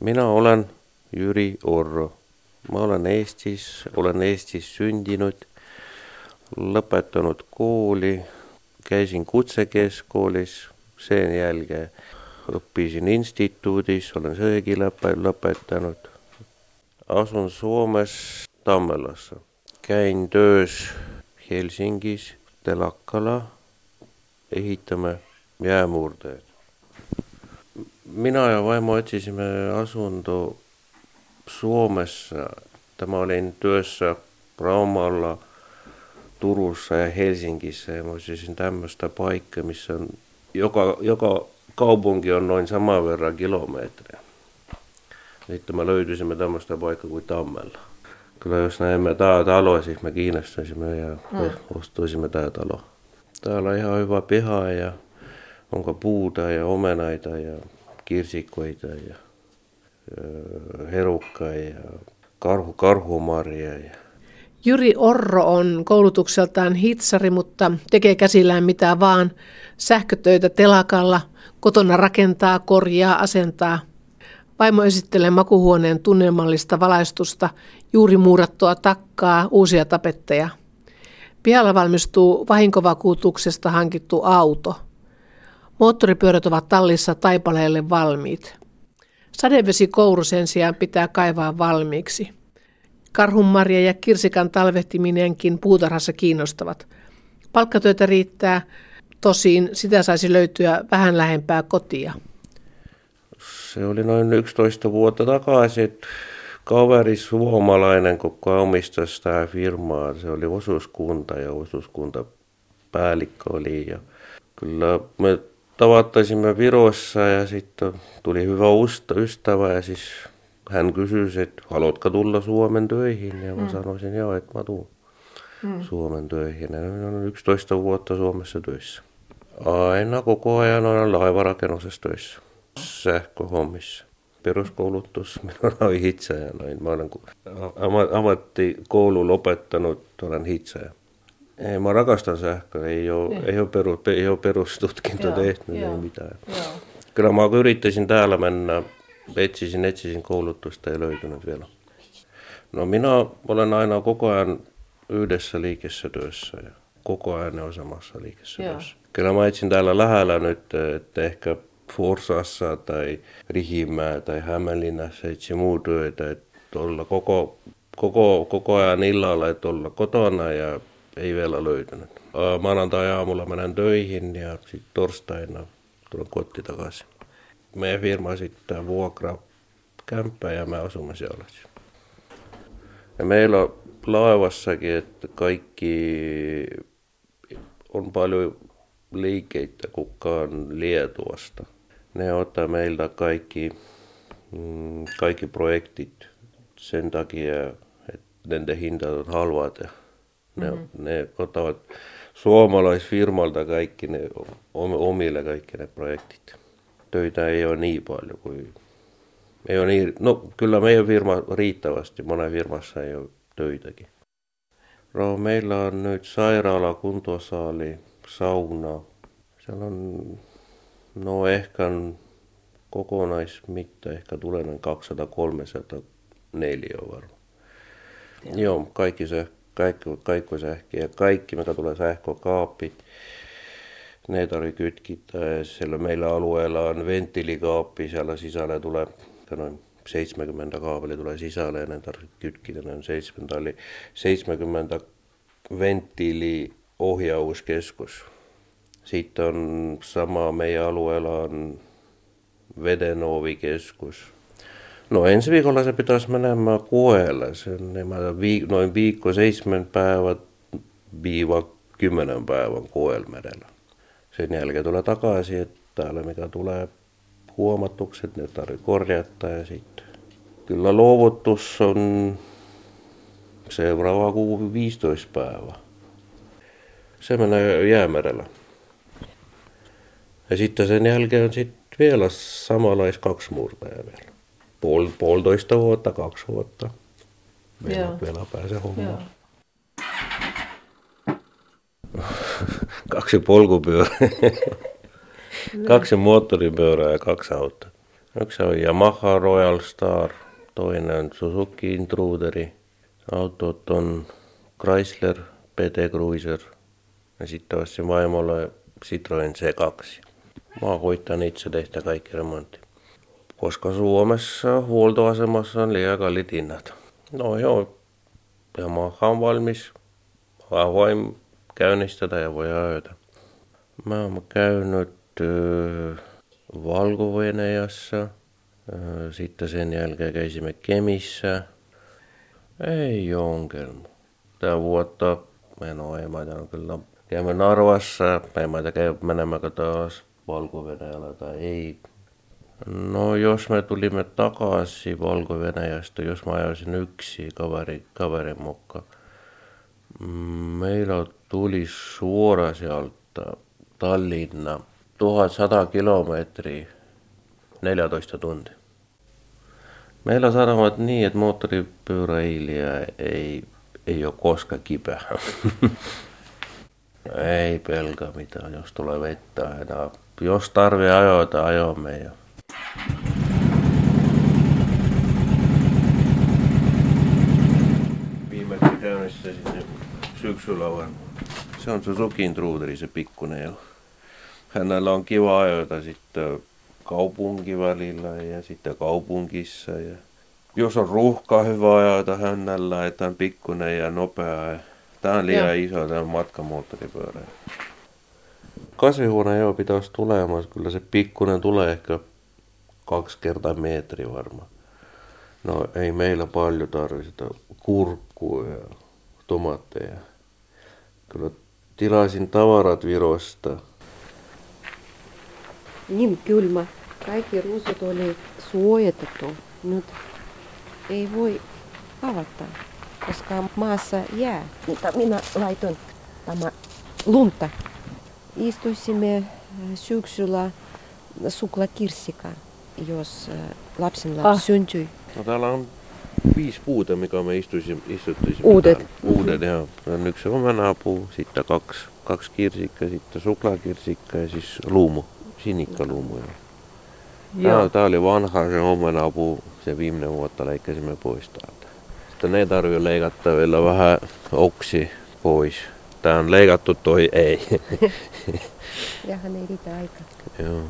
Minä olen Jüri Orro. Mä olen Eestis syntynyt, lopettanut koulu, käisin kutsekeskuudessa, sen jälkeen oppisin instituutissa, olen sekin lopettanut. Asun Suomessa Tammellassa. Käin töissä Helsingissä, Telakala, ehittämään jäämurteet. Minä ja vaimo etsisimme asuntoa Suomessa. Tämä olin työssä Raumalla, Turussa ja Helsingissä. Ja mä olisin tämmöistä paikkaa, missä on joka kaupunki on noin saman verran kilometriä. Sitten me löytyisimme tämmöistä paikkaa kuin Tammella. Kyllä jos näemme tämä talo, siis me kiinnostaisimme ja ostuisimme tämä talo. Täällä on ihan hyvä piha ja onko puuta ja omenaita ja kirsikkoita ja herukkaa ja karhumarjaa. Jüri Orro on koulutukseltaan hitsari, mutta tekee käsillään mitä vaan. Sähkötöitä telakalla, kotona rakentaa, korjaa, asentaa. Vaimo esittelee makuhuoneen tunnelmallista valaistusta, juuri muurattua takkaa, uusia tapetteja. Pihalla valmistuu vahinkovakuutuksesta hankittu auto. Moottoripyörät ovat tallissa taipaleelle valmiit. Sadevesikouru sen sijaan pitää kaivaa valmiiksi. Karhunmarja ja kirsikan talvehtiminenkin puutarhassa kiinnostavat. Palkkatöitä riittää, tosin sitä saisi löytyä vähän lähempää kotia. Se oli noin 11 vuotta takaisin. Kaveri suomalainen, kuka omistasi tämä firmaa. Se oli osuuskunta ja osuuskuntapäällikkö oli. Ja kyllä me tavattaisimme Virossa ja sitten tuli hyvä ystävä ja siis hän kysyi, että haluatko tulla Suomen töihin? Ja mä sanoisin, joo, että mä tuun Suomen töihin. Ja minä olen 11 vuotta Suomessa töissä. Aina koko ajan olen laivarakennusessa töissä. Sähköhommissa. Peruskoulutus, minä olen hitsaaja. Mä olen ammattikoulu lopettanut, olen hitsaaja. Ei, mä rakastan sähköä, ei ole perustutkinto tehnyt, ei mitään. Joo. Kyllä mä yrittäisin täällä mennä, etsisin koulutusta, ei löytynyt vielä. No minä olen aina koko ajan yhdessä liikessä työssä ja koko ajan on samassa liikessä työssä. Kyllä mä etsin täällä lähellä nyt, että ehkä Forsassa tai Riihimäellä tai Hämeenlinnassa etsin muu työtä, että olla koko ajan illalla, että olla kotona ja ei vielä löytynyt. Maanantai-aamulla menen töihin ja sitten torstaina tulen kotiin takaisin. Meidän firma esittää vuokrakämppää ja me asumme siellä. Ja meillä on laivassakin, että kaikki on paljon liikeitä, kuka on Lietuasta. Ne ottaa meiltä kaikki projektit sen takia, että niiden hinta on halvat. Ne ottavat suomalaisfirmalta kaikki ne, omille kaikki ne projektit. Töitä ei ole niin paljon kuin... Ei ole niin, no kyllä meidän firma riittävästi, monen firmassa ei ole töitäkin. No, meillä on nyt sairaala, kuntosaali, sauna. Siellä on no ehkä kokonaismitta, ehkä tulee 200-300 neliöä varmaan. Joo, kaikki se. Kaikki sähköä ja kaikki, mikä tulee sähkökaapit, ne tarvitsee kytkittää. Siellä meillä alueella on venttiilikaappi, siellä sisällä tulee noin 70 kaapeli tulee sisälle ja ne tarvitsee kytkittää noin 70 venttiiliohjauskeskus. Sitten on sama meidän alueella on vedenovekeskus. No ensi viikolla se pitäisi menemään Koelle. Se on noin viikko 7-10 päivän Koelmerellä. Sen jälkeen tulee takaisin, että täällä mikä tulee huomatukset, ne tarvitsee korjata ja sitten. Kyllä luovutus on seuraava kuin 15 päivää. Se menee Jäämerellä. Ja sitten sen jälkeen on sitten vielä samanlaista 2 murtajaa vielä. 1,5 vuotta, 2 vuotta. Vielä pääsee hommaan. 2 polkupyörää, 2 moottoripyörää ja 2 autoa. Yksi on Yamaha Royal Star, toinen Suzuki Intruderi. Autot on Chrysler PT Cruiser ja sitten ostin vaimolle Citroen C2. Mä koitan itse tehdä kaikki remontti, koska Suomessa huoltoasemassa on liian kalliit hinnat. No joo, Yamaha on valmis. Mä voin käynnistää ja voi ajata. Mä oon käynyt Valkovenäjässä, sitten sen jälkeen käisimme Kemissä. Ei oo ongelma. Tää vuotta menoa ei maita kyllä. Käymme Narvassa, ei maita käy menemäkö taas Valko-Venäjällä tai ei. No jos me tulimme takaisin Valko-Venäjästä, jos mä ajoisin yksi kaverin mukaan. Meillä tuli suora sieltä Tallinna 1100 kilometriä 14 tuntia. Meillä sanovat niin, että moottoripyöräilijä ei ole koskaan kipeä. Ei pelkää mitään, jos tulee vettä aina. Jos tarvii ajoita, ajomme jo. Viimeksi käynnissä sitten syksyllä on. Se on Suzuki Intruderi, se pikkunen. Hänellä on kiva ajoita sitten kaupunkivälillä ja sitten kaupunkissa. Ja jos on ruuhkaa hyvä ajata hänellä, että on pikkunen ja nopea. Tää on liian iso, tää on matkamoottoripyörä. Kasvihuone joo pitäisi tulemaan, kyllä se pikkunen tulee ehkä 2 kertaa metri varmaan. No ei meillä paljon tarvita kurkkua ja tomaatteja. Kyllä tilaisin tavarat Virosta. Niin kylmä. Kaikki ruusut oli suojatettu. Nyt ei voi avata, koska maassa jää. Minä laitoin tämä lunta. Istuisimme syksyllä suklakirsika, jos lapsilla syntyi. No, täällä on 5 puuta, mikä me istuisimme. Uudet, joo. Yksi omenapuu, sitten 2 kirsikkaa, sitten suklaakirsikkaa ja siis luumu. Sinikkaluumuja. Tää oli vanha se omenapuu, se viimeinen vuotta leikkasimme pois täältä. Sitten ne tarvii leikata vielä vähän oksi pois. Tää on leikattu, toi ei. Jahan ei riitä aikaa. Joo.